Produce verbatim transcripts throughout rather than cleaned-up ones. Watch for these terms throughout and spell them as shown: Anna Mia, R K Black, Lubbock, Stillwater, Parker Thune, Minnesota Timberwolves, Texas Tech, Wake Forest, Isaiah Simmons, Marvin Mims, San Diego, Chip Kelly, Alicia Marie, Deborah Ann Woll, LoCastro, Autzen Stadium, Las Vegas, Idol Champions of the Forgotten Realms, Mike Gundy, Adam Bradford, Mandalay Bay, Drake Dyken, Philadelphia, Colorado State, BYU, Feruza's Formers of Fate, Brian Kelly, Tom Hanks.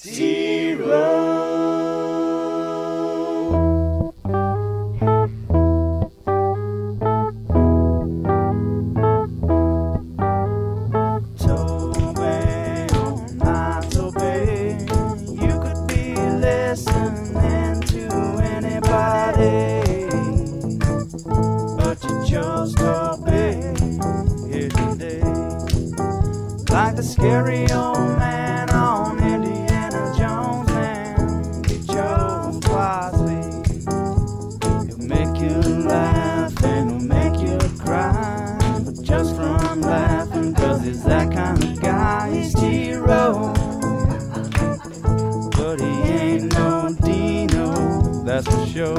Zero. Toby, oh my Toby, you could be listening to anybody, but you chose Toby here today, like the scary old man. That's for sure.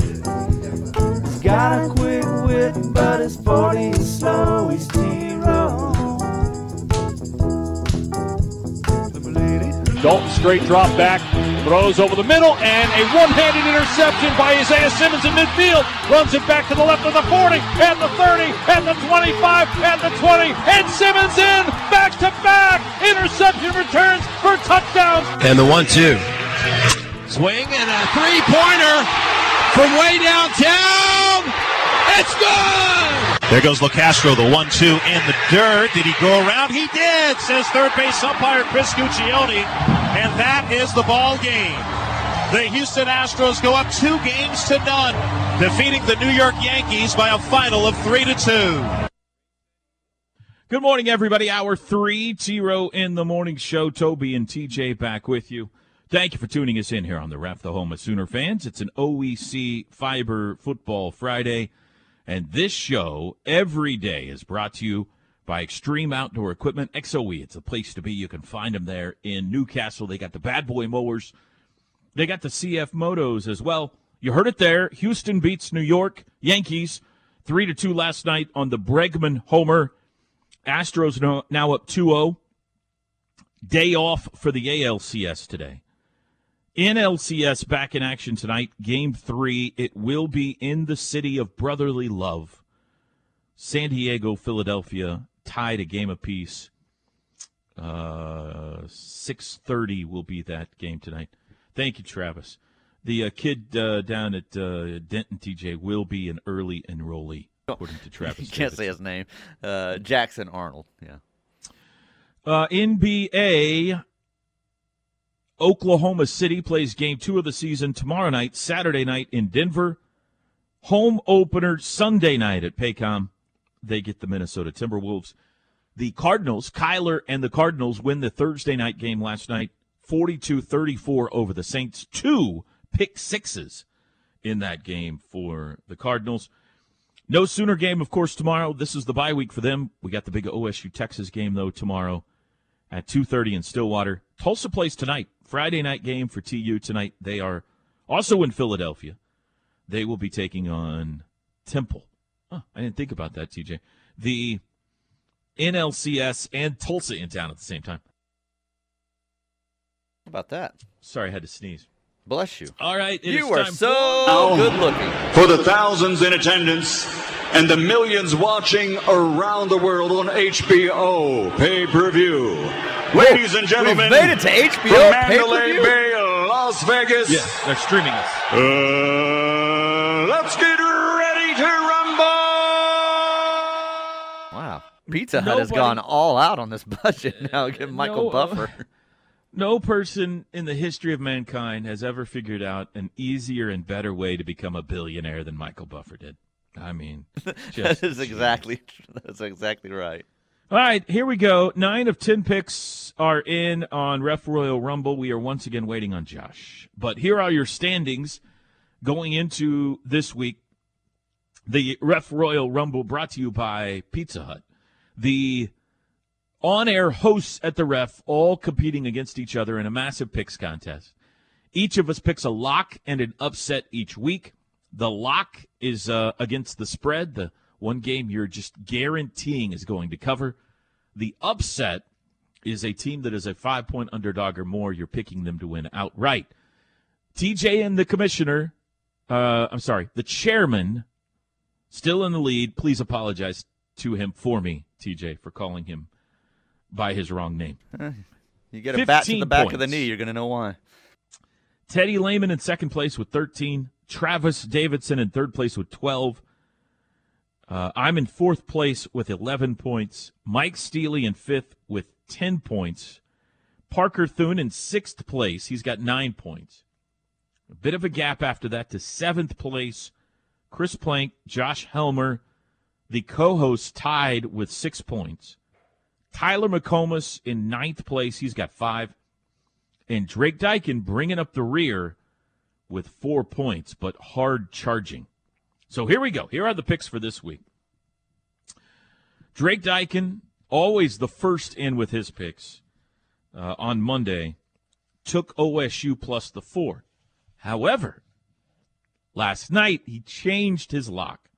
He's got a quick wit, but his body is slow. He's zero. Dalton straight drop back, throws over the middle, and a one-handed interception by Isaiah Simmons in midfield. Runs it back to the left of the forty, and the thirty, and the twenty-five, and the twenty, and Simmons in, back-to-back, interception returns for touchdowns. And the one-two. Swing and a three-pointer from way downtown. It's good! There goes LoCastro, the one two in the dirt. Did he go around? He did, says third base umpire Chris Guccione. And that is the ball game. The Houston Astros go up two games to none, defeating the New York Yankees by a final of three to two. Good morning, everybody. Hour three, T-Row in the morning show. Toby and T J back with you. Thank you for tuning us in here on the Ref, the home of Sooner fans. It's an O E C Fiber Football Friday, and this show every day is brought to you by Extreme Outdoor Equipment. X O E, it's a place to be. You can find them there in Newcastle. They got the bad boy mowers. They got the C F motos as well. You heard it there. Houston beats New York Yankees three to two last night on the Bregman homer. Astros now up two oh. Day off for the A L C S today. N L C S back in action tonight, game three. It will be in the city of brotherly love. San Diego, Philadelphia, tied a game apiece. Uh, six thirty will be that game tonight. Thank you, Travis. The uh, kid uh, down at uh, Denton, T J, will be an early enrollee, according to Travis. You can't Davis. Say his name. Uh, Jackson Arnold, yeah. Uh, N B A... Oklahoma City plays game two of the season tomorrow night, Saturday night in Denver. Home opener Sunday night at Paycom. They get the Minnesota Timberwolves. The Cardinals, Kyler and the Cardinals win the Thursday night game last night, forty-two thirty-four over the Saints. Two pick sixes in that game for the Cardinals. No Sooner game, of course, tomorrow. This is the bye week for them. We got the big O S U Texas game, though, tomorrow at two thirty in Stillwater. Tulsa plays tonight. Friday night game for T U tonight. They are also in Philadelphia. They will be taking on Temple. Huh, I didn't think about that, T J. The N L C S and Tulsa in town at the same time. How about that? Sorry, I had to sneeze. Bless you. All right. It you is are time so for- good looking. For the thousands in attendance and the millions watching around the world on H B O pay-per-view. Ladies and gentlemen, we made it to H B O Mandalay Bay, Las Vegas. Yeah, they're streaming us. Uh, let's get ready to rumble! Wow, Pizza Hut Nobody, has gone all out on this budget now. Give Michael no, Buffer. Uh, no person in the history of mankind has ever figured out an easier and better way to become a billionaire than Michael Buffer did. I mean, just that is exactly that's exactly right. All right, here we go. Nine of ten picks are in on Ref Royal Rumble. We are once again waiting on Josh. But here are your standings going into this week. The Ref Royal Rumble brought to you by Pizza Hut. The on-air hosts at the Ref all competing against each other in a massive picks contest. Each of us picks a lock and an upset each week. The lock is uh, against the spread, the one game you're just guaranteeing is going to cover. The upset is a team that is a five-point underdog or more. You're picking them to win outright. T J and the commissioner, uh, I'm sorry, the chairman, still in the lead. Please apologize to him for me, T J, for calling him by his wrong name. You get a bat to the back points. Of the knee, you're going to know why. Teddy Lehman in second place with thirteen. Travis Davidson in third place with twelve. Uh, I'm in fourth place with eleven points. Mike Steely in fifth with ten points. Parker Thune in sixth place. He's got nine points. A bit of a gap after that to seventh place. Chris Plank, Josh Helmer, the co-host, tied with six points. Tyler McComas in ninth place. He's got five. And Drake Dyken bringing up the rear with four points, but hard charging. So here we go. Here are the picks for this week. Drake Dyken, always the first in with his picks uh, on Monday, took O S U plus the four. However, last night he changed his lock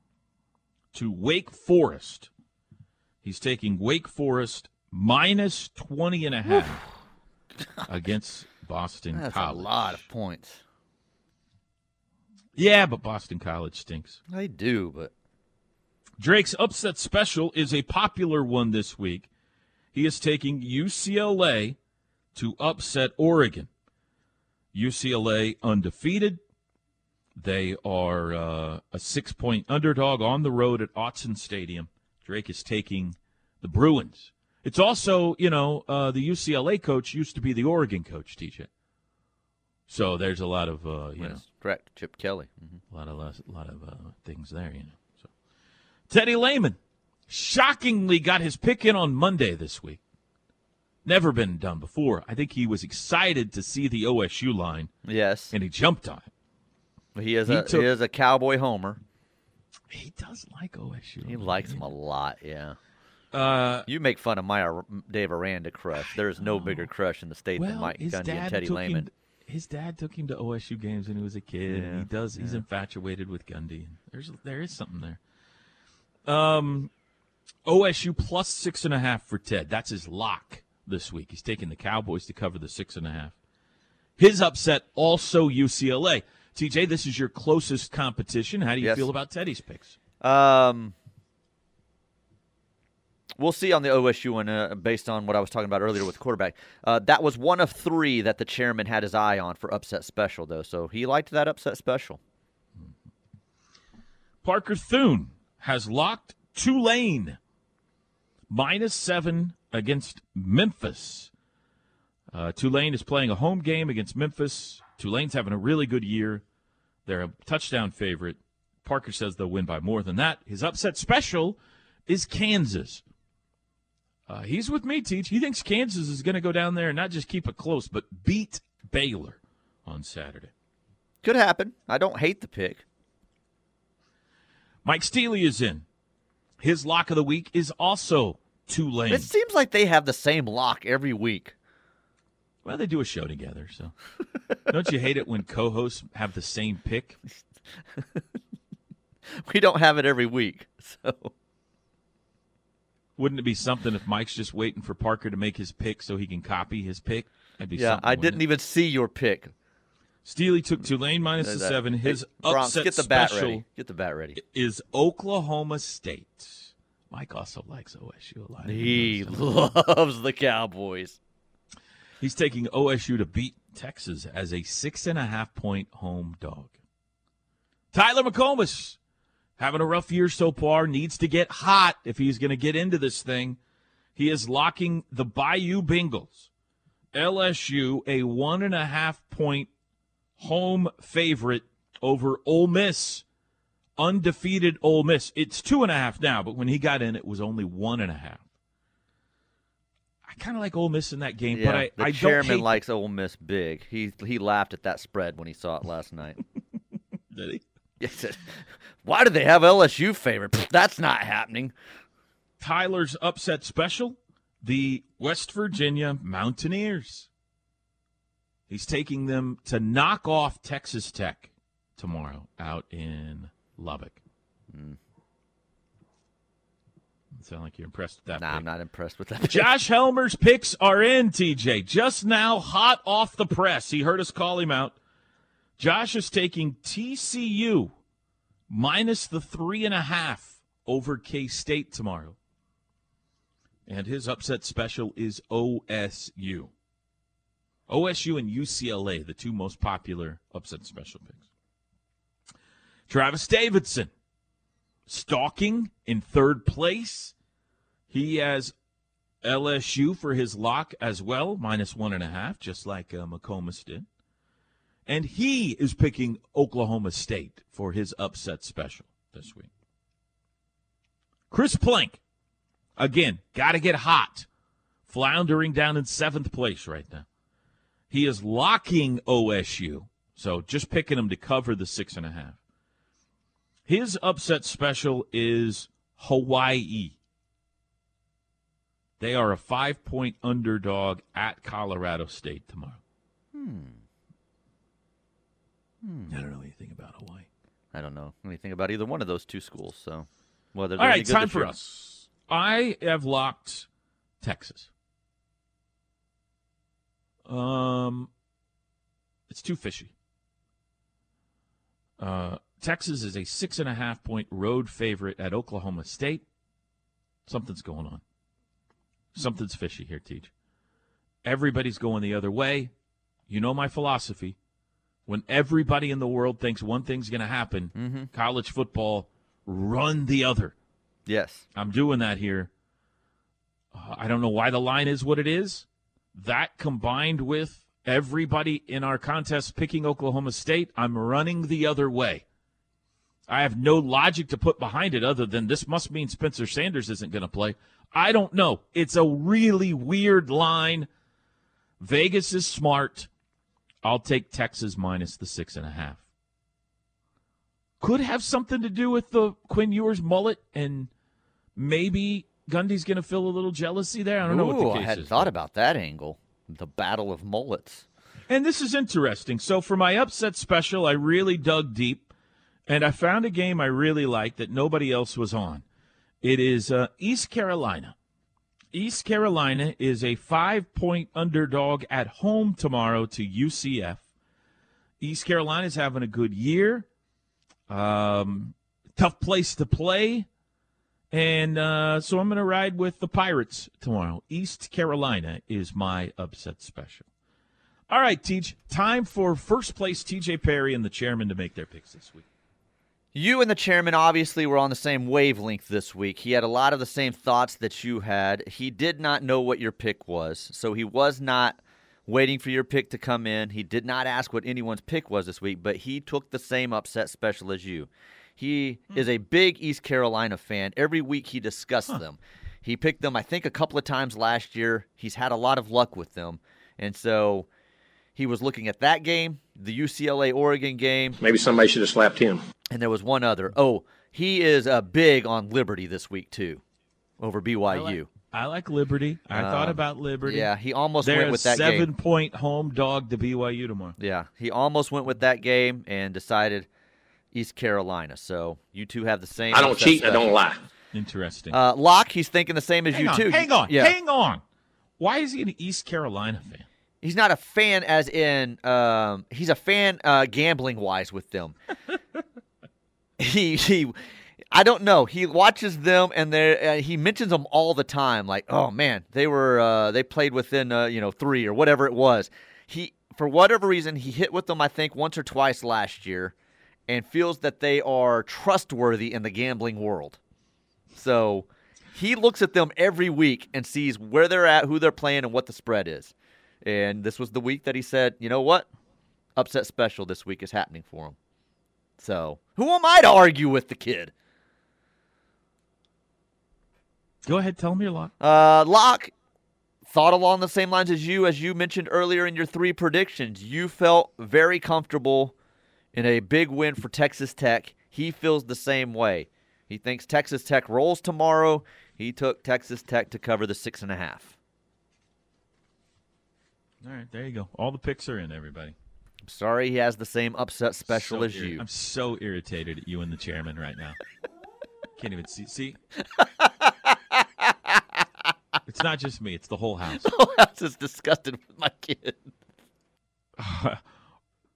to Wake Forest. He's taking Wake Forest minus twenty and a half against Boston That's College. That's a lot of points. Yeah, but Boston College stinks. They do, but... Drake's upset special is a popular one this week. He is taking U C L A to upset Oregon. U C L A undefeated. They are uh, a six-point underdog on the road at Autzen Stadium. Drake is taking the Bruins. It's also, you know, uh, the U C L A coach used to be the Oregon coach, T J. So there's a lot of, uh, you yes, know. Correct, Chip Kelly. Mm-hmm. A lot of, a lot of uh, things there, you know. So. Teddy Lehman shockingly got his pick in on Monday this week. Never been done before. I think he was excited to see the O S U line. Yes. And he jumped on it. He is, he a, took, he is a cowboy homer. He does like O S U. He likes them a lot, yeah. Uh, you make fun of my Dave Aranda crush. There is no bigger crush in the state well, than Mike Gundy and Teddy Lehman. Him, his dad took him to O S U games when he was a kid. Yeah, he does. Yeah. He's infatuated with Gundy. There's there is something there. Um, O S U plus six and a half for Ted. That's his lock this week. He's taking the Cowboys to cover the six and a half. His upset also U C L A. T J, this is your closest competition. How do you yes. feel about Teddy's picks? Um, we'll see on the O S U one, uh, based on what I was talking about earlier with the quarterback. Uh, that was one of three that the chairman had his eye on for upset special, though. So he liked that upset special. Parker Thune has locked Tulane. Minus seven against Memphis. Uh, Tulane is playing a home game against Memphis. Tulane's having a really good year. They're a touchdown favorite. Parker says they'll win by more than that. His upset special is Kansas. Uh, he's with me, Teach. He thinks Kansas is going to go down there and not just keep it close, but beat Baylor on Saturday. Could happen. I don't hate the pick. Mike Steely is in. His lock of the week is also Tulane. It seems like they have the same lock every week. Well, they do a show together, so. Don't you hate it when co-hosts have the same pick? We don't have it every week, so. Wouldn't it be something if Mike's just waiting for Parker to make his pick so he can copy his pick? That'd be yeah, something, I didn't it? even see your pick. Steely took Tulane minus There's the seven. His hey, upset Bronx, get the bat special ready. Get the bat ready. Is Oklahoma State. Mike also likes O S U a lot. He loves the Cowboys. He's taking O S U to beat Texas as a six and a half point home dog. Tyler McComas, having a rough year so far, needs to get hot if he's going to get into this thing. He is locking the Bayou Bengals. L S U, a one and a half point home favorite over Ole Miss. Undefeated Ole Miss. It's two and a half now, but when he got in, it was only one and a half. I kind of like Ole Miss in that game, yeah, but I, the I chairman don't hate likes Ole Miss big. He he laughed at that spread when he saw it last night. Did he? Yes. Why do they have L S U favored? That's not happening. Tyler's upset special: the West Virginia Mountaineers. He's taking them to knock off Texas Tech tomorrow out in Lubbock. Mm. Sound like you're impressed with that. Nah, pick. I'm not impressed with that. Josh Helmer's picks are in, T J. Just now, hot off the press. He heard us call him out. Josh is taking T C U minus the three and a half over K-State tomorrow. And his upset special is O S U. O S U and U C L A, the two most popular upset special picks. Travis Davidson, stalking in third place. He has L S U for his lock as well, minus one and a half, just like uh, McComas did. And he is picking Oklahoma State for his upset special this week. Chris Plank, again, got to get hot. Floundering down in seventh place right now. He is locking O S U, so just picking him to cover the six and a half. His upset special is Hawaii. They are a five-point underdog at Colorado State tomorrow. Hmm. Hmm. I don't know anything about Hawaii. I don't know anything about either one of those two schools. So, well, all right, time for us. I have locked Texas. Um, it's too fishy. Uh, Texas is a six and a half point road favorite at Oklahoma State. Something's going on. Something's fishy here, Teach. Everybody's going the other way. You know my philosophy. When everybody in the world thinks one thing's going to happen, mm-hmm. college football, run the other. Yes. I'm doing that here. Uh, I don't know why the line is what it is. That combined with everybody in our contest picking Oklahoma State, I'm running the other way. I have no logic to put behind it other than this must mean Spencer Sanders isn't going to play. I don't know. It's a really weird line. Vegas is smart. I'll take Texas minus the six and a half. Could have something to do with the Quinn Ewers mullet, and maybe Gundy's going to feel a little jealousy there. I don't Ooh, know what the case is. I hadn't is, thought but. about that angle, the battle of mullets. And this is interesting. So for my upset special, I really dug deep, and I found a game I really liked that nobody else was on. It is uh, East Carolina. East Carolina is a five-point underdog at home tomorrow to U C F. East Carolina's having a good year. Um, tough place to play. And uh, so I'm going to ride with the Pirates tomorrow. East Carolina is my upset special. All right, Teach, time for first place T J Perry and the chairman to make their picks this week. You and the chairman obviously were on the same wavelength this week. He had a lot of the same thoughts that you had. He did not know what your pick was, so he was not waiting for your pick to come in. He did not ask what anyone's pick was this week, but he took the same upset special as you. He hmm. is a big East Carolina fan. Every week he discussed huh. them. He picked them, I think, a couple of times last year. He's had a lot of luck with them, and so he was looking at that game, the U C L A Oregon game. Maybe somebody should have slapped him. And there was one other. Oh, he is uh, big on Liberty this week, too, over B Y U. I like, I like Liberty. I um, thought about Liberty. Yeah, he almost They're went with that game. They're a seven-point home dog to B Y U tomorrow. Yeah, he almost went with that game and decided East Carolina. So you two have the same. I don't cheat and I don't lie. Interesting. Uh, Locke, he's thinking the same as hang you, on, too. Hang on. Yeah. Hang on. Why is he an East Carolina fan? He's not a fan as in um, – he's a fan uh, gambling-wise with them. He, he, I don't know. He watches them, and uh, he mentions them all the time. Like, oh man, they were, uh, they played within, uh, you know, three or whatever it was. He, for whatever reason, he hit with them, I think, once or twice last year, and feels that they are trustworthy in the gambling world. So he looks at them every week and sees where they're at, who they're playing, and what the spread is. And this was the week that he said, you know what, upset special this week is happening for him. So, who am I to argue with the kid? Go ahead, tell me your lock. Uh, Locke thought along the same lines as you, as you mentioned earlier in your three predictions. You felt very comfortable in a big win for Texas Tech. He feels the same way. He thinks Texas Tech rolls tomorrow. He took Texas Tech to cover the six and a half. All right, there you go. All the picks are in, everybody. I'm sorry he has the same upset special so as you. Irri- I'm so irritated at you and the chairman right now. Can't even see. See? It's not just me. It's the whole house. The whole house is disgusted with my kid. Uh,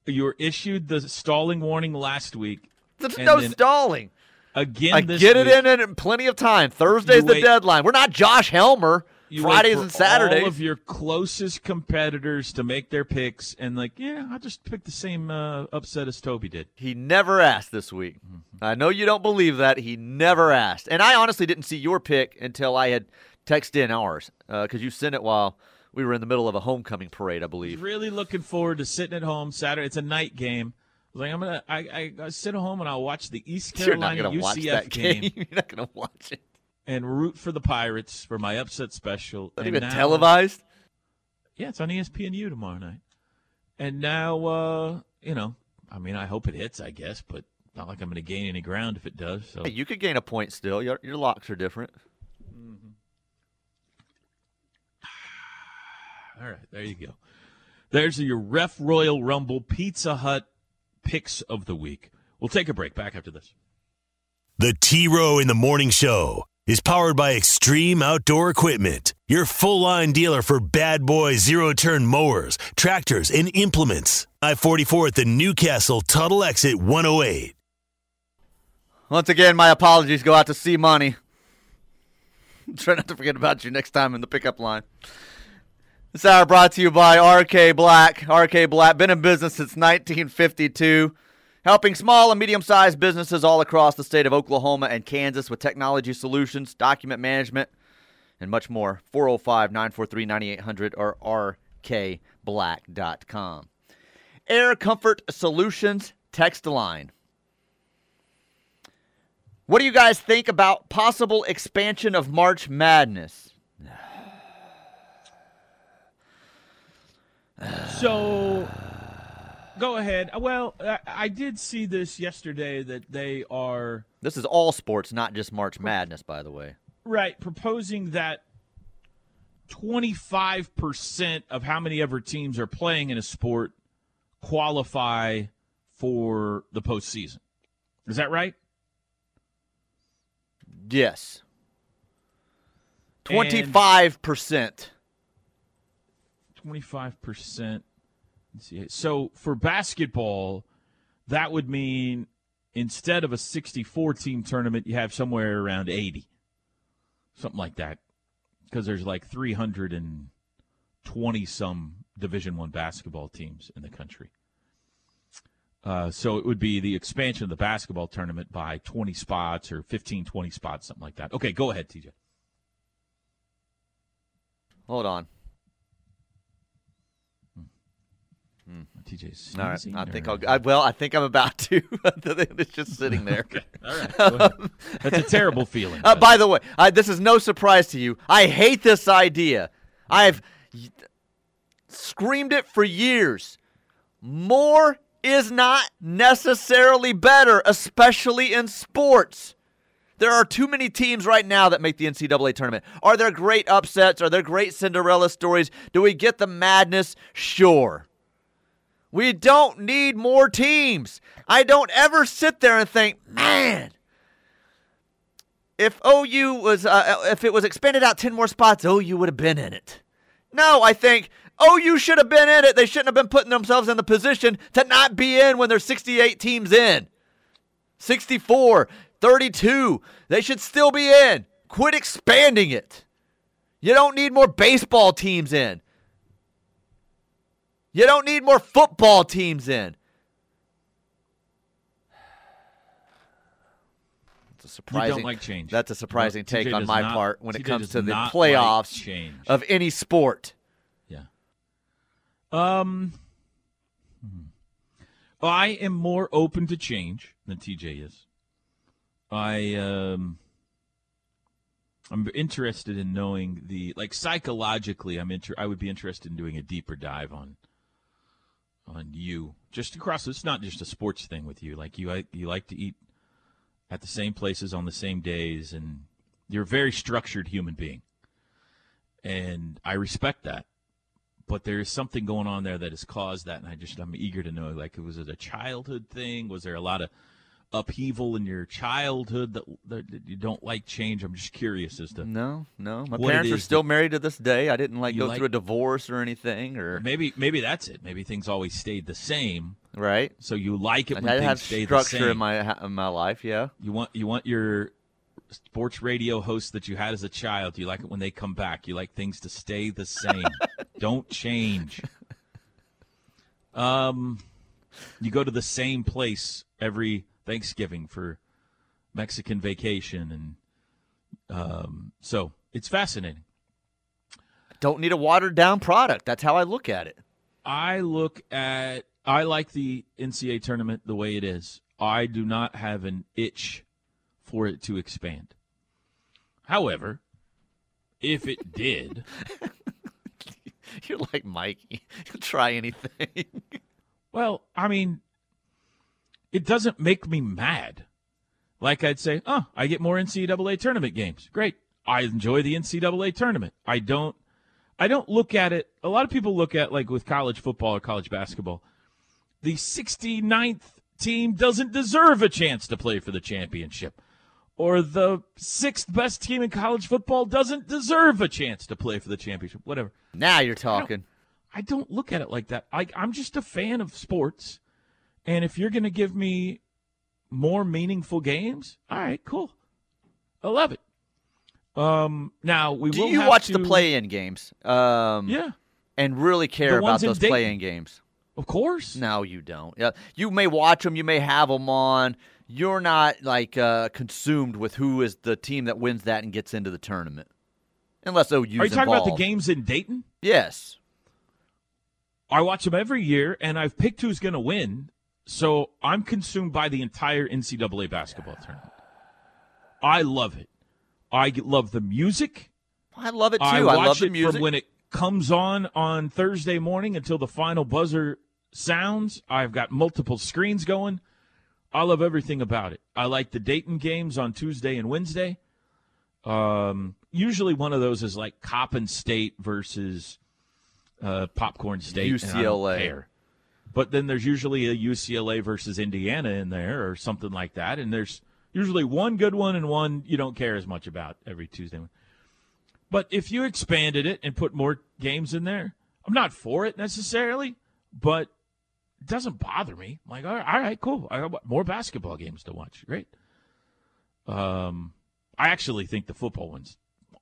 you were issued the stalling warning last week. There's no stalling. Again I this get week, it in in plenty of time. Thursday's the wait. deadline. We're not Josh Helmer. You Fridays and Saturdays. All of your closest competitors to make their picks, and like, yeah, I'll just pick the same uh, upset as Toby did. He never asked this week. Mm-hmm. I know you don't believe that. He never asked. And I honestly didn't see your pick until I had texted in ours, because uh, you sent it while we were in the middle of a homecoming parade, I believe. Really looking forward to sitting at home Saturday. It's a night game. Like I'm gonna, I, I, I sit at home and I'll watch the East Carolina U C F game. game. You're not gonna watch it. And root for the Pirates for my upset special. Not even now, televised? Yeah, it's on E S P N U tomorrow night. And now, uh, you know, I mean, I hope it hits, I guess, but not like I'm going to gain any ground if it does. So hey, you could gain a point still. Your your locks are different. Mm-hmm. All right, there you go. There's your Ref Royal Rumble Pizza Hut picks of the week. We'll take a break. Back after this. The T-Row in the Morning Show is powered by Extreme Outdoor Equipment, your full-line dealer for Bad Boy zero-turn mowers, tractors, and implements. I forty-four at the Newcastle Tuttle Exit one oh eight. Once again, my apologies go out to C-Money. Try not to forget about you next time in the pickup line. This hour brought to you by R K Black. R K Black, been in business since nineteen fifty-two. Helping small and medium-sized businesses all across the state of Oklahoma and Kansas with technology solutions, document management, and much more. four oh five, nine four three, nine eight hundred or r k black dot com. Air Comfort Solutions text line. What do you guys think about possible expansion of March Madness? So... Go ahead. Well, I, I did see this yesterday that they are... This is all sports, not just March Madness, by the way. Right. Proposing that twenty-five percent of how many ever teams are playing in a sport qualify for the postseason. Is that right? Yes. twenty-five percent. And twenty-five percent. So for basketball, that would mean instead of a sixty-four team tournament, you have somewhere around eighty, something like that, because there's like three hundred twenty some Division I basketball teams in the country. Uh, so it would be the expansion of the basketball tournament by twenty spots or fifteen, twenty spots, something like that. Okay, go ahead, T J. Hold on. Hmm. T J's all right. I think I'll, I, well, I think I'm about to. It's just sitting there. Okay. All right. Um, that's a terrible feeling. Uh, by the way, I, this is no surprise to you. I hate this idea. I've y- screamed it for years. More is not necessarily better, especially in sports. There are too many teams right now that make the N C double A tournament. Are there great upsets? Are there great Cinderella stories? Do we get the madness? Sure. We don't need more teams. I don't ever sit there and think, man, if O U was, uh, if it was expanded out ten more spots, O U would have been in it. No, I think O U should have been in it. They shouldn't have been putting themselves in the position to not be in when there's sixty-eight teams in. sixty-four, thirty-two. They should still be in. Quit expanding it. You don't need more baseball teams in. You don't need more football teams in. It's a surprising, you don't like change. That's a surprising no, take on my not, part when T J it comes to the playoffs like of any sport. Yeah. Um. Well, I am more open to change than T J is. I um. I'm interested in knowing the like psychologically. I'm inter- I would be interested in doing a deeper dive on. On you, just across. It's not just a sports thing with you. Like you, you like to eat at the same places on the same days, and you're a very structured human being, and I respect that. But there is something going on there that has caused that, and I just I'm eager to know. Like, was it a childhood thing? Was there a lot of upheaval in your childhood that, that you don't like change? I'm just curious as to no, no. My parents are still that, married to this day. I didn't like go like, through a divorce or anything, or maybe maybe that's it. Maybe things always stayed the same, right? So you like it when I things have stay the same. Structure in my in my life, yeah. You want you want your sports radio hosts that you had as a child. You like it when they come back. You like things to stay the same. Don't change. Um, you go to the same place every Thanksgiving for Mexican vacation, and um, so it's fascinating. Don't need a watered down product. That's how I look at it. I look at I like the N C double A tournament the way it is. I do not have an itch for it to expand. However, if it did, you're like Mikey. You'll try anything. Well, I mean, it doesn't make me mad. Like I'd say, oh, I get more N C double A tournament games. Great. I enjoy the N C double A tournament. I don't I don't look at it. A lot of people look at, like, with college football or college basketball, the sixty-ninth team doesn't deserve a chance to play for the championship, or the sixth best team in college football doesn't deserve a chance to play for the championship, whatever. Now you're talking. I don't, I don't look at it like that. I, I'm just a fan of sports, and if you're going to give me more meaningful games, all right, cool. I love it. Um, now we will. Do you have watch to... the play-in games? Um, yeah, and really care about those Dayton. play-in games. Of course. No, you don't. Yeah, you may watch them. You may have them on. You're not like uh, consumed with who is the team that wins that and gets into the tournament, unless O U's involved. Are you talking about the games in Dayton? Yes. I watch them every year, and I've picked who's going to win. So I'm consumed by the entire N C double A basketball tournament. I love it. I love the music. I love it, too. I, watch I love the music. From when it comes on on Thursday morning until the final buzzer sounds. I've got multiple screens going. I love everything about it. I like the Dayton games on Tuesday and Wednesday. Um, usually one of those is like Coppin State versus uh, Popcorn State. U C L A. But then there's usually a U C L A versus Indiana in there or something like that, and there's usually one good one and one you don't care as much about every Tuesday. But if you expanded it and put more games in there, I'm not for it necessarily, but it doesn't bother me. I'm like, all right, all right, cool. I got more basketball games to watch. Great. Um, I actually think the football one's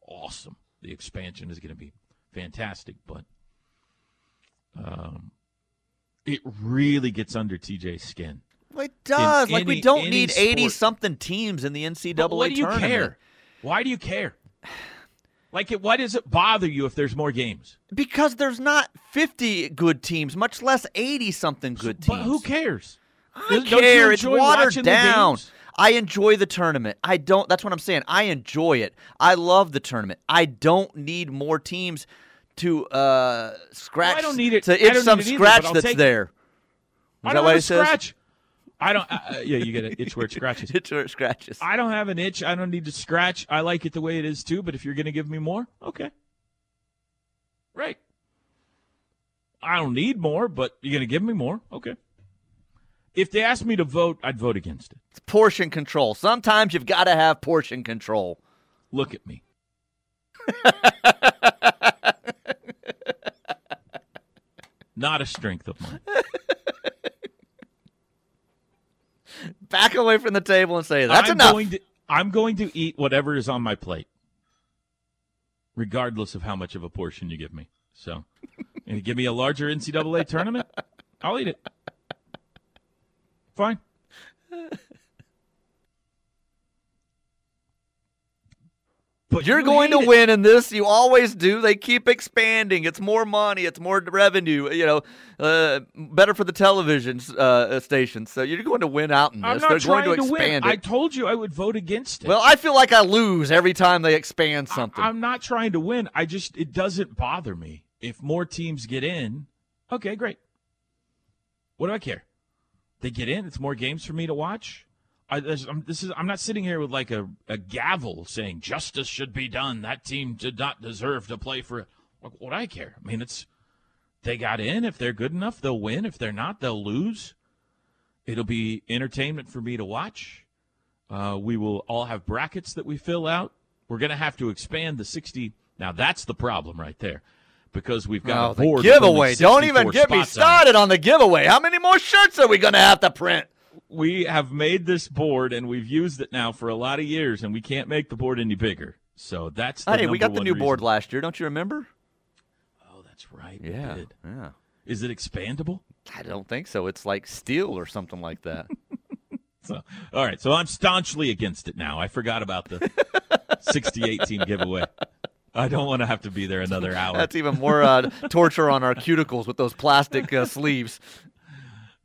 awesome. The expansion is going to be fantastic, but um, it really gets under T J's skin. It does. In like, any, we don't need eighty-something teams in the N C double A tournament. Why do you tournament. care? Why do you care? Like, it, why does it bother you if there's more games? Because there's not fifty good teams, much less eighty-something good teams. But who cares? I don't care. It's watered down. I enjoy the tournament. I don't. That's what I'm saying. I enjoy it. I love the tournament. I don't need more teams to uh, scratch. Well, I don't need it. To itch some it either, scratch that's take, there. Is I don't that what it says? Scratch. I don't. Uh, yeah, you get an itch where it scratches. Itch where it scratches. I don't have an itch. I don't need to scratch. I like it the way it is too. But if you're going to give me more, okay, right. I don't need more, but you're going to give me more, okay. If they asked me to vote, I'd vote against it. It's portion control. Sometimes you've got to have portion control. Look at me. Not a strength of mine. Back away from the table and say, that's I'm enough. Going to, I'm going to eat whatever is on my plate, regardless of how much of a portion you give me. So, and you give me a larger N C double A tournament, I'll eat it. Fine. But You're you going to it. win in this. You always do. They keep expanding. It's more money. It's more revenue. You know, uh, better for the television uh, stations. So you're going to win out in this. I'm not They're trying going to, to expand win. It. I told you I would vote against it. Well, I feel like I lose every time they expand something. I, I'm not trying to win. I just it doesn't bother me if more teams get in. Okay, great. What do I care? They get in. It's more games for me to watch. I, I'm, this is, I'm not sitting here with like a, a gavel saying justice should be done. That team did not deserve to play for it. What, what I care? I mean, it's they got in. If they're good enough, they'll win. If they're not, they'll lose. It'll be entertainment for me to watch. Uh, we will all have brackets that we fill out. We're going to have to expand the sixty. Now, that's the problem right there because we've got oh, a board. The giveaway. Don't even get me started on, on the giveaway. How many more shirts are we going to have to print? we have made this board, and we've used it now for a lot of years, and we can't make the board any bigger. So that's the hey, we got the new reason. Board last year. Don't you remember? Oh, that's right. Yeah, yeah. Is it expandable? I don't think so. It's like steel or something like that. So, all right, so I'm staunchly against it now. I forgot about the sixty eighteen giveaway. I don't want to have to be there another hour. That's even more uh, torture on our cuticles with those plastic uh, sleeves.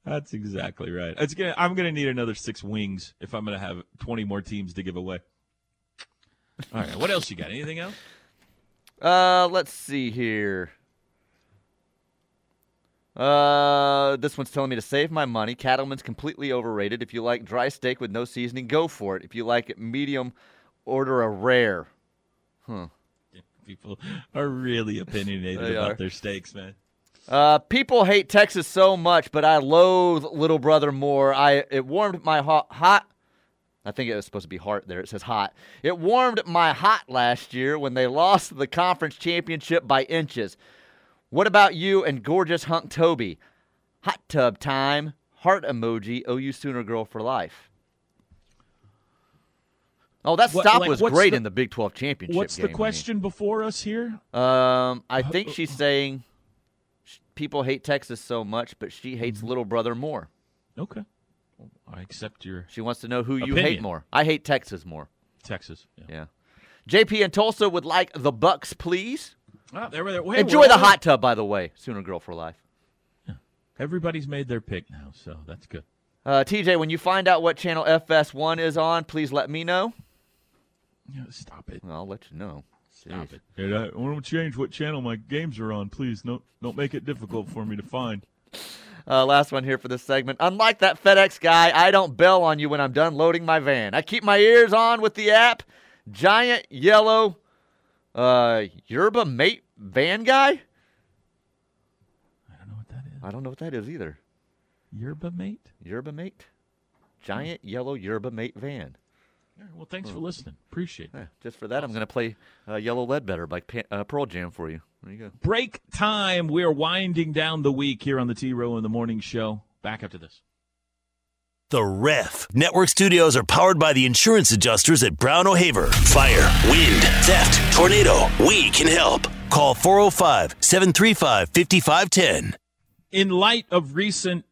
That's exactly right. It's gonna, I'm going to need another six wings if I'm going to have twenty more teams to give away. All right, what else you got? Anything else? Uh, let's see here. Uh, this one's telling me to save my money. Cattleman's completely overrated. If you like dry steak with no seasoning, go for it. If you like it medium, order a rare. Huh. People are really opinionated about are. their steaks, man. Uh, people hate Texas so much, but I loathe Little Brother more. I it warmed my hot, hot. I think it was supposed to be heart there. It says hot. It warmed my hot last year when they lost the conference championship by inches. What about you and gorgeous hunk Toby? Hot tub time. Heart emoji. O U Sooner Girl for life. Oh, that what, stop like, was great the, in the Big twelve championship what's game. What's the question I mean. before us here? Um, I think she's saying people hate Texas so much, but she hates Little Brother more. Okay. Well, I accept your She wants to know who opinion. you hate more. I hate Texas more. Texas. Yeah. yeah. J P and Tulsa would like the Bucks, please. Oh, there we, there. Wait, Enjoy the hot tub, by the way. Sooner Girl for life. Yeah. Everybody's made their pick now, so that's good. Uh, T J, when you find out what channel F S one is on, please let me know. Yeah, stop it. Well, I'll let you know. Stop Jeez. it. Hey, I want to change what channel my games are on. Please don't, don't make it difficult for me to find. Uh, last one here for this segment. Unlike that FedEx guy, I don't bell on you when I'm done loading my van. I keep my ears on with the app. Giant yellow uh, Yerba Mate van guy? I don't know what that is. I don't know what that is either. Yerba Mate? Yerba Mate? Giant hmm. yellow Yerba Mate van. Well, thanks for listening. Appreciate it. Yeah, just for that, awesome. I'm going to play uh, Yellow Ledbetter by Pan- uh, Pearl Jam for you. There you go. Break time. We are winding down the week here on the T-Row in the Morning Show. Back after this. The Ref Network Studios are powered by the insurance adjusters at Brown O'Haver. Fire, wind, theft, tornado. We can help. Call four oh five, seven three five, five five one zero. In light of recent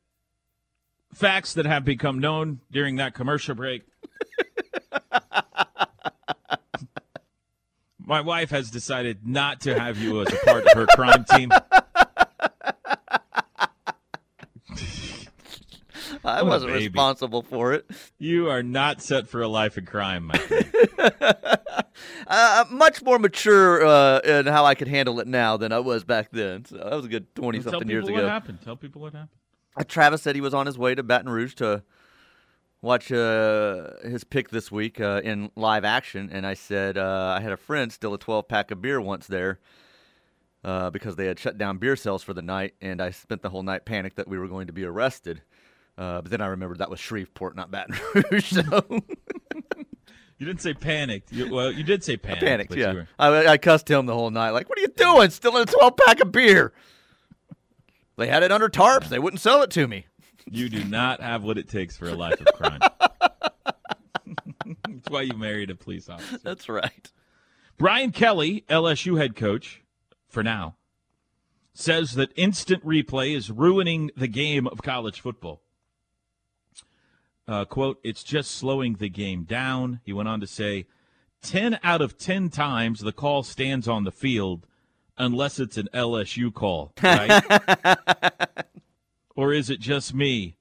facts that have become known during that commercial break, my wife has decided not to have you as a part of her crime team. I what wasn't responsible for it. You are not set for a life of crime, my friend. uh, much more mature uh, in how I could handle it now than I was back then. So that was a good twenty-something years ago. Tell people what happened. Tell people what happened. Uh, Travis said he was on his way to Baton Rouge to watch uh, his pick this week uh, in live action, and I said uh, I had a friend steal a twelve-pack of beer once there uh, because they had shut down beer sales for the night, and I spent the whole night panicked that we were going to be arrested. Uh, but then I remembered that was Shreveport, not Baton Rouge. So. You didn't say panicked. You, well, you did say panicked. I panicked, yeah. Were... I, I cussed him the whole night, like, what are you doing stealing a twelve-pack of beer? They had it under tarps. They wouldn't sell it to me. You do not have what it takes for a life of crime. That's why you married a police officer. That's right. Brian Kelly, L S U head coach, for now, says that instant replay is ruining the game of college football. Uh, quote, it's just slowing the game down. He went on to say, ten out of ten times the call stands on the field unless it's an L S U call, right? Or is it just me?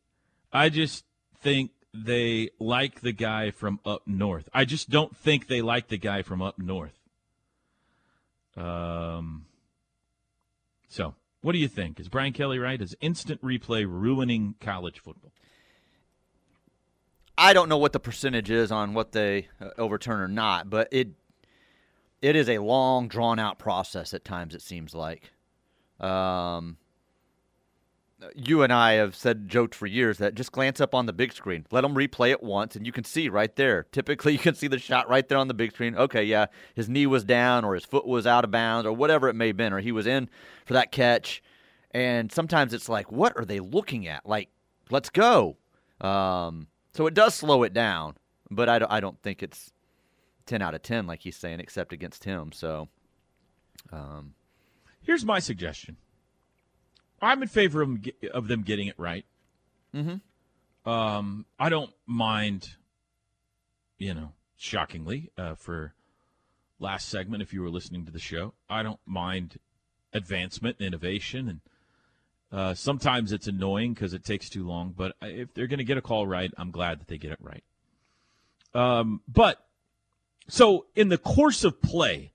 I just think they like the guy from up north. I just don't think they like the guy from up north. Um. So, what do you think? Is Brian Kelly right? Is instant replay ruining college football? I don't know what the percentage is on what they overturn or not, but it it is a long, drawn-out process at times, it seems like. Um. You and I have said, joked for years, that just glance up on the big screen. Let them replay it once, and you can see right there. Typically, you can see the shot right there on the big screen. Okay, yeah, his knee was down or his foot was out of bounds or whatever it may have been, or he was in for that catch. And sometimes it's like, what are they looking at? Like, let's go. Um, so it does slow it down, but I don't, I don't think it's ten out of ten like he's saying, except against him. So, um, here's my suggestion. I'm in favor of, of them getting it right. Mm-hmm. Um, I don't mind, you know, shockingly, uh, for last segment, if you were listening to the show, I don't mind advancement and innovation. And uh, sometimes it's annoying because it takes too long, but if they're going to get a call right, I'm glad that they get it right. Um, but so in the course of play,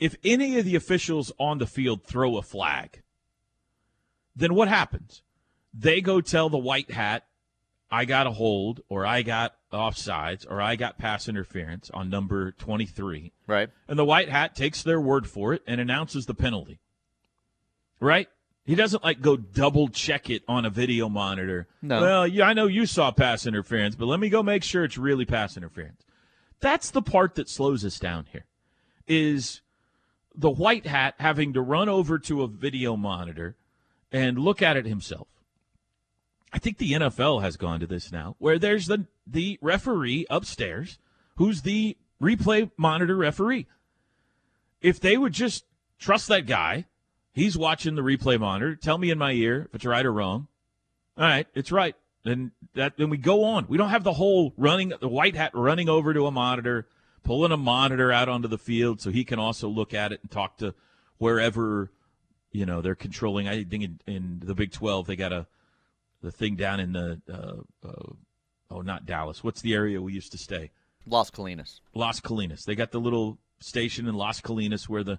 if any of the officials on the field throw a flag, then what happens? They go tell the white hat, I got a hold, or I got offsides, or I got pass interference on number twenty-three. Right. And the white hat takes their word for it and announces the penalty. Right? He doesn't, like, go double-check it on a video monitor. No. Well, yeah, I know you saw pass interference, but let me go make sure it's really pass interference. That's the part that slows us down here, is the white hat having to run over to a video monitor and look at it himself. I think the N F L has gone to this now, where there's the the referee upstairs who's the replay monitor referee. If they would just trust that guy, he's watching the replay monitor, tell me in my ear if it's right or wrong. All right, it's right. Then that then we go on. We don't have the whole running the white hat running over to a monitor, pulling a monitor out onto the field so he can also look at it and talk to wherever, you know, they're controlling. I think in, in the Big twelve they got a the thing down in the, uh, uh, oh, not Dallas. What's the area we used to stay? Las Colinas. Las Colinas. They got the little station in Las Colinas where the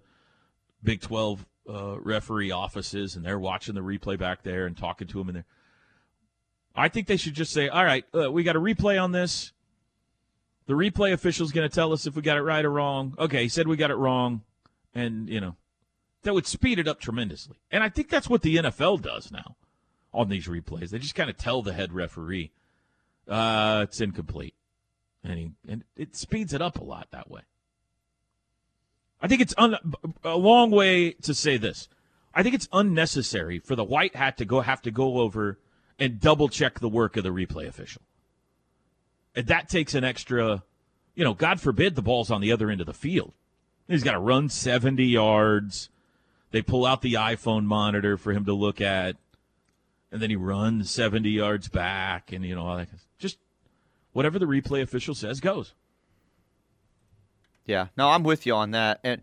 Big twelve uh, referee office is, and they're watching the replay back there and talking to them in there. I think they should just say, all right, uh, we got a replay on this. The replay official's going to tell us if we got it right or wrong. Okay, he said we got it wrong, and, you know, that would speed it up tremendously. And I think that's what the N F L does now. On these replays, they just kind of tell the head referee, uh, it's incomplete. And, he, and it speeds it up a lot that way. I think it's un, a long way to say this. I think it's unnecessary for the white hat to go have to go over and double-check the work of the replay official. And that takes an extra, you know, God forbid the ball's on the other end of the field. He's got to run seventy yards. They pull out the iPhone monitor for him to look at. And then he runs seventy yards back, and, you know, all that. Just whatever the replay official says goes. Yeah, no, I'm with you on that. And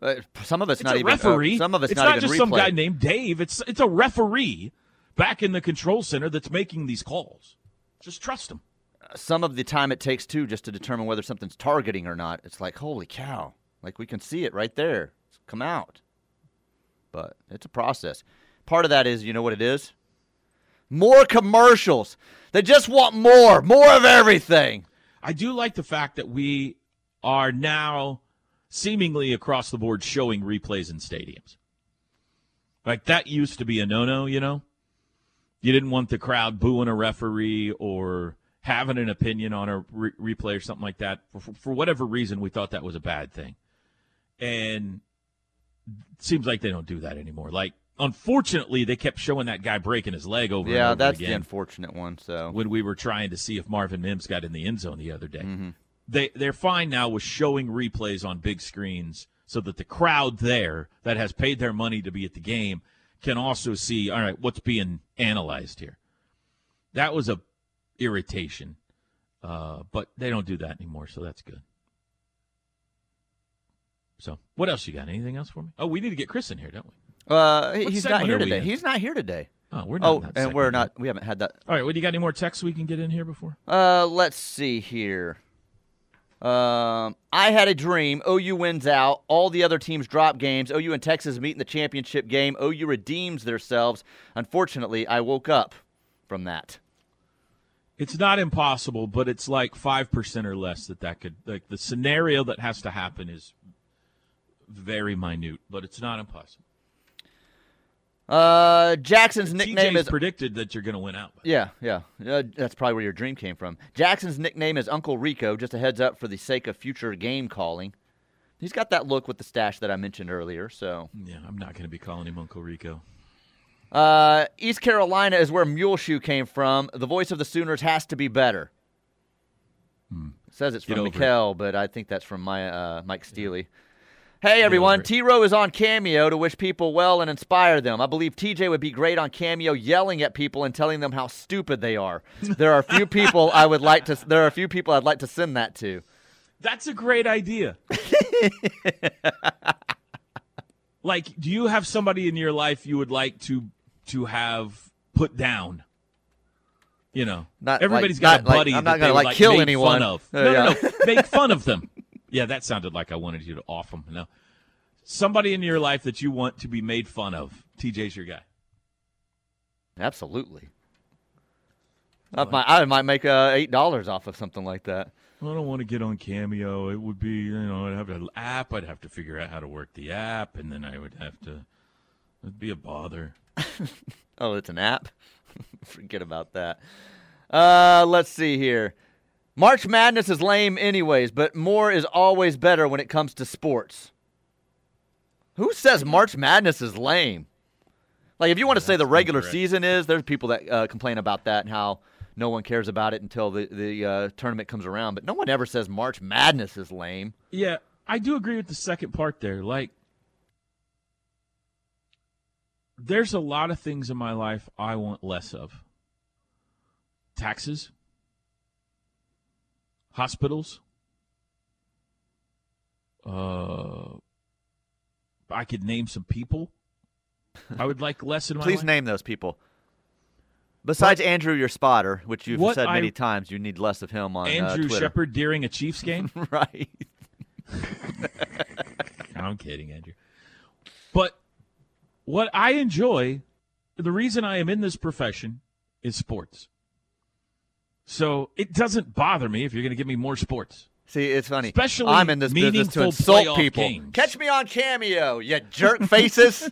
uh, some of it's, it's not a even referee. Uh, some of it's, it's not, not even just replay. Some guy named Dave. It's it's a referee back in the control center that's making these calls. Just trust him. Uh, some of the time it takes too, just to determine whether something's targeting or not. It's like, holy cow! Like, we can see it right there. It's come out. But it's a process. Part of that is, you know what it is? More commercials. They just want more, more of everything. I do like the fact that we are now seemingly across the board showing replays in stadiums. Like, that used to be a no-no, you know? You didn't want the crowd booing a referee or having an opinion on a re- replay or something like that. For, for whatever reason, we thought that was a bad thing. And it seems like they don't do that anymore. Like, unfortunately, they kept showing that guy breaking his leg over yeah, and over again. Yeah, that's the unfortunate one. So when we were trying to see if Marvin Mims got in the end zone the other day. Mm-hmm. They, they're fine now with showing replays on big screens so that the crowd there that has paid their money to be at the game can also see, all right, what's being analyzed here. That was a irritation, uh, but they don't do that anymore, so that's good. So what else you got? Anything else for me? Oh, we need to get Chris in here, don't we? Uh, what he's not here today. He's not here today. Oh, we're not. Oh, and segment. we're not. We haven't had that. All right. Well, do you got any more texts we can get in here before? Uh, let's see here. Um, I had a dream. O U wins out. All the other teams drop games. O U and Texas meet in the championship game. O U redeems themselves. Unfortunately, I woke up from that. It's not impossible, but it's like five percent or less that that could. Like, the scenario that has to happen is very minute, but it's not impossible. Uh, Jackson's nickname T J's is predicted that you're going to win out. Yeah, yeah, uh, that's probably where your dream came from. Jackson's nickname is Uncle Rico. Just a heads up for the sake of future game calling. He's got that look with the stash that I mentioned earlier. So yeah, I'm not going to be calling him Uncle Rico. Uh, East Carolina is where Muleshoe came from. The voice of the Sooners has to be better. Hmm. It says it's from Mikel, but I think that's from my uh, Mike Steely. Yeah. Hey, everyone. T-Row is on Cameo to wish people well and inspire them. I believe T J would be great on Cameo yelling at people and telling them how stupid they are. There are a few people I would like to there are a few people I'd like to send that to. That's a great idea. Like, do you have somebody in your life you would like to to have put down? You know, not everybody's like, got not a buddy. Like, I'm not gonna like, like kill anyone. Fun of. Uh, no, yeah. no, no, make fun of them. Yeah, that sounded like I wanted you to off them. No, somebody in your life that you want to be made fun of. T J's your guy. Absolutely. I, I, like might, I might make uh, eight dollars off of something like that. I don't want to get on Cameo. It would be, you know, I'd have an app. I'd have to figure out how to work the app, and then I would have to. It'd be a bother. Oh, it's an app? Forget about that. Uh, let's see here. March Madness is lame anyways, but more is always better when it comes to sports. Who says March Madness is lame? Like, if you want to That's say the regular incorrect. season is, there's people that uh, complain about that and how no one cares about it until the, the uh, tournament comes around. But no one ever says March Madness is lame. Yeah, I do agree with the second part there. Like, there's a lot of things in my life I want less of. Taxes. Hospitals. Uh, I could name some people I would like less in my Please life. Please name those people. Besides what, Andrew, your spotter, which you've said many I, times, you need less of him on Andrew uh, Twitter. Andrew Shepard during a Chiefs game? Right. I'm kidding, Andrew. But what I enjoy, the reason I am in this profession is sports. So it doesn't bother me if you're going to give me more sports. See, it's funny. Especially I'm in this business to insult people. Games. Catch me on Cameo, you jerk faces.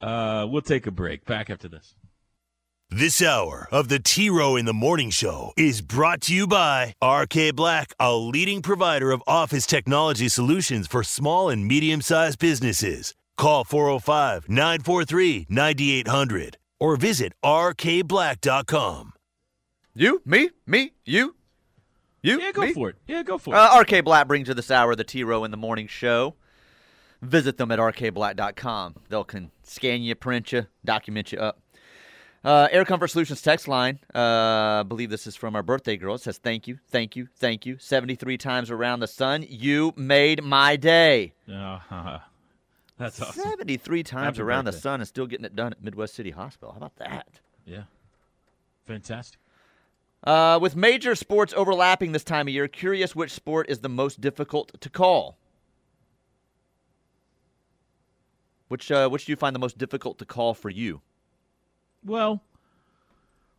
Uh, we'll take a break. Back after this. This hour of the T-Row in the Morning Show is brought to you by R K Black, a leading provider of office technology solutions for small and medium-sized businesses. Call four oh five, nine four three, nine eight hundred or visit r k black dot com. You, me, me, you, you, Yeah, go me. for it. Yeah, go for it. Uh, R K Black brings you this hour of the T-Row in the Morning Show. Visit them at r k black dot com. They'll can scan you, print you, document you up. Uh, Air Comfort Solutions text line. Uh, I believe this is from our birthday girl. It says, thank you, thank you, thank you. seventy-three times around the sun. You made my day. Uh-huh. That's awesome. seventy-three times Happy around birthday. the sun and still getting it done at Midwest City Hospital. How about that? Yeah. Fantastic. Uh, with major sports overlapping this time of year, curious which sport is the most difficult to call. Which uh, which do you find the most difficult to call for you? Well,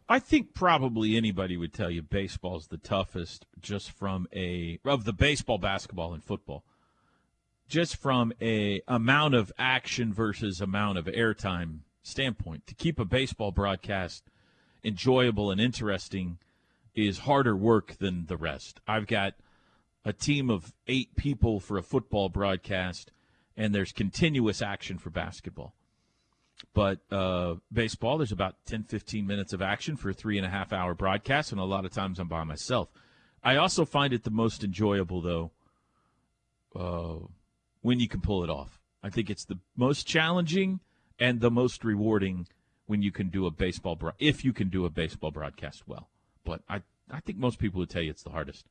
I think probably anybody would tell you baseball's the toughest, just from a of the baseball, basketball, and football, just from a amount of action versus amount of airtime standpoint. To keep a baseball broadcast enjoyable and interesting is harder work than the rest. I've got a team of eight people for a football broadcast. And there's continuous action for basketball. But uh, baseball, there's about ten, fifteen minutes of action for a three and a half hour broadcast, and a lot of times I'm by myself. I also find it the most enjoyable, though, uh, when you can pull it off. I think it's the most challenging and the most rewarding when you can do a baseball bro- if you can do a baseball broadcast well. But I, I think most people would tell you it's the hardest.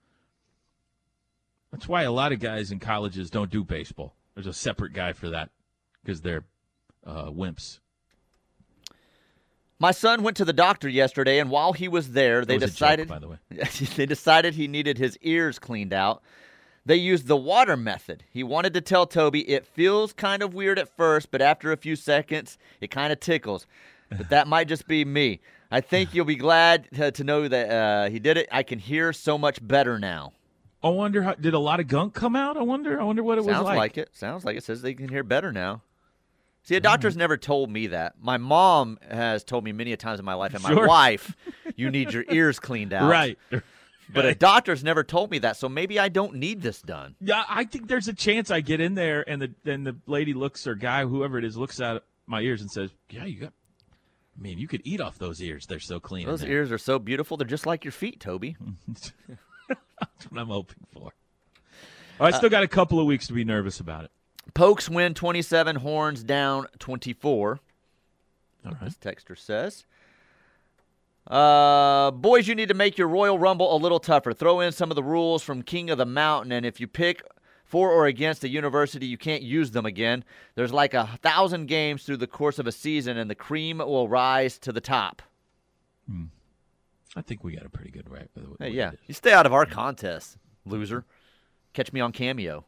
That's why a lot of guys in colleges don't do baseball. There's a separate guy for that because they're uh, wimps. My son went to the doctor yesterday, and while he was there, they was decided a joke, by the way. they decided he needed his ears cleaned out. They used the water method. He wanted to tell Toby it feels kind of weird at first, but after a few seconds, it kind of tickles. But that might just be me. I think you'll be glad to, to know that uh, he did it. I can hear so much better now. I wonder, how, did a lot of gunk come out? I wonder I wonder what it Sounds was like. Sounds like it. Sounds like it. Says they can hear better now. See, a doctor's right. never told me that. My mom has told me many a times in my life, and sure. my wife, you need your ears cleaned out. Right. But a doctor's never told me that, so maybe I don't need this done. Yeah, I think there's a chance I get in there and the then the lady looks, or guy, whoever it is, looks at my ears and says, yeah, you got, I mean, you could eat off those ears. They're so clean. Those ears are so beautiful. They're just like your feet, Toby. That's what I'm hoping for. I still uh, got a couple of weeks to be nervous about it. Pokes win twenty-seven, Horns down twenty-four. All right. This texter says, uh, boys, you need to make your Royal Rumble a little tougher. Throw in some of the rules from King of the Mountain, and if you pick for or against a university, you can't use them again. There's like a thousand games through the course of a season, and the cream will rise to the top. Hmm. I think we got a pretty good right. Hey, yeah, you stay out of our contest, loser. Catch me on Cameo.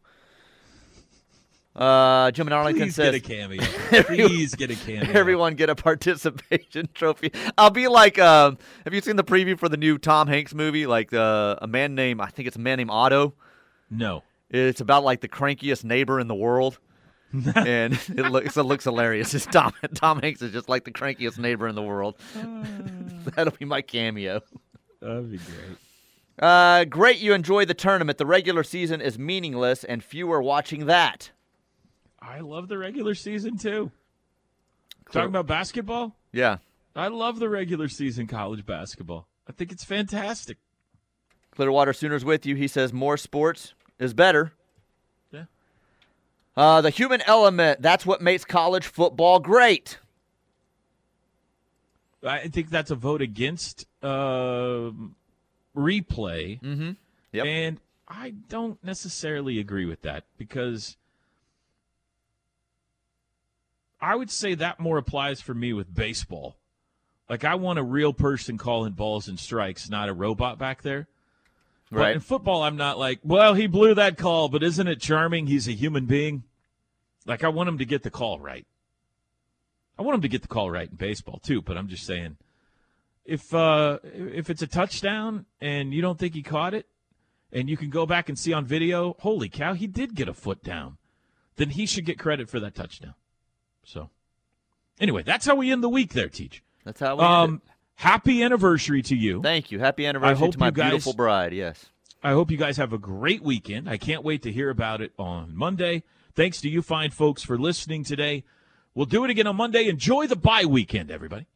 Uh, Jim and Arlington Please says, get a cameo. Please get a cameo. Everyone get a participation trophy. I'll be like, um, have you seen the preview for the new Tom Hanks movie? Like uh, a man named, I think it's a man named Otto. No. It's about like the crankiest neighbor in the world. And it looks it looks hilarious. It's Tom, Tom Hanks is just like the crankiest neighbor in the world. Uh, That'll be my cameo. That'd be great. Uh, great you enjoy the tournament. The regular season is meaningless, and few are watching that. I love the regular season, too. Cool. Talking about basketball? Yeah. I love the regular season college basketball. I think it's fantastic. Clearwater Sooners with you. He says more sports is better. Yeah. Uh, the human element, that's what makes college football great. I think that's a vote against uh, replay. Mm-hmm. Yep. And I don't necessarily agree with that because – I would say that more applies for me with baseball. Like, I want a real person calling balls and strikes, not a robot back there. But right. In football, I'm not like, well, he blew that call, but isn't it charming? He's a human being. Like, I want him to get the call right. I want him to get the call right in baseball, too, but I'm just saying, if uh, if it's a touchdown and you don't think he caught it, and you can go back and see on video, holy cow, he did get a foot down, then he should get credit for that touchdown. So, anyway, that's how we end the week there, Teach. That's how we um, end it. Happy anniversary to you. Thank you. Happy anniversary to my guys, beautiful bride, yes. I hope you guys have a great weekend. I can't wait to hear about it on Monday. Thanks to you fine folks for listening today. We'll do it again on Monday. Enjoy the bye weekend, everybody.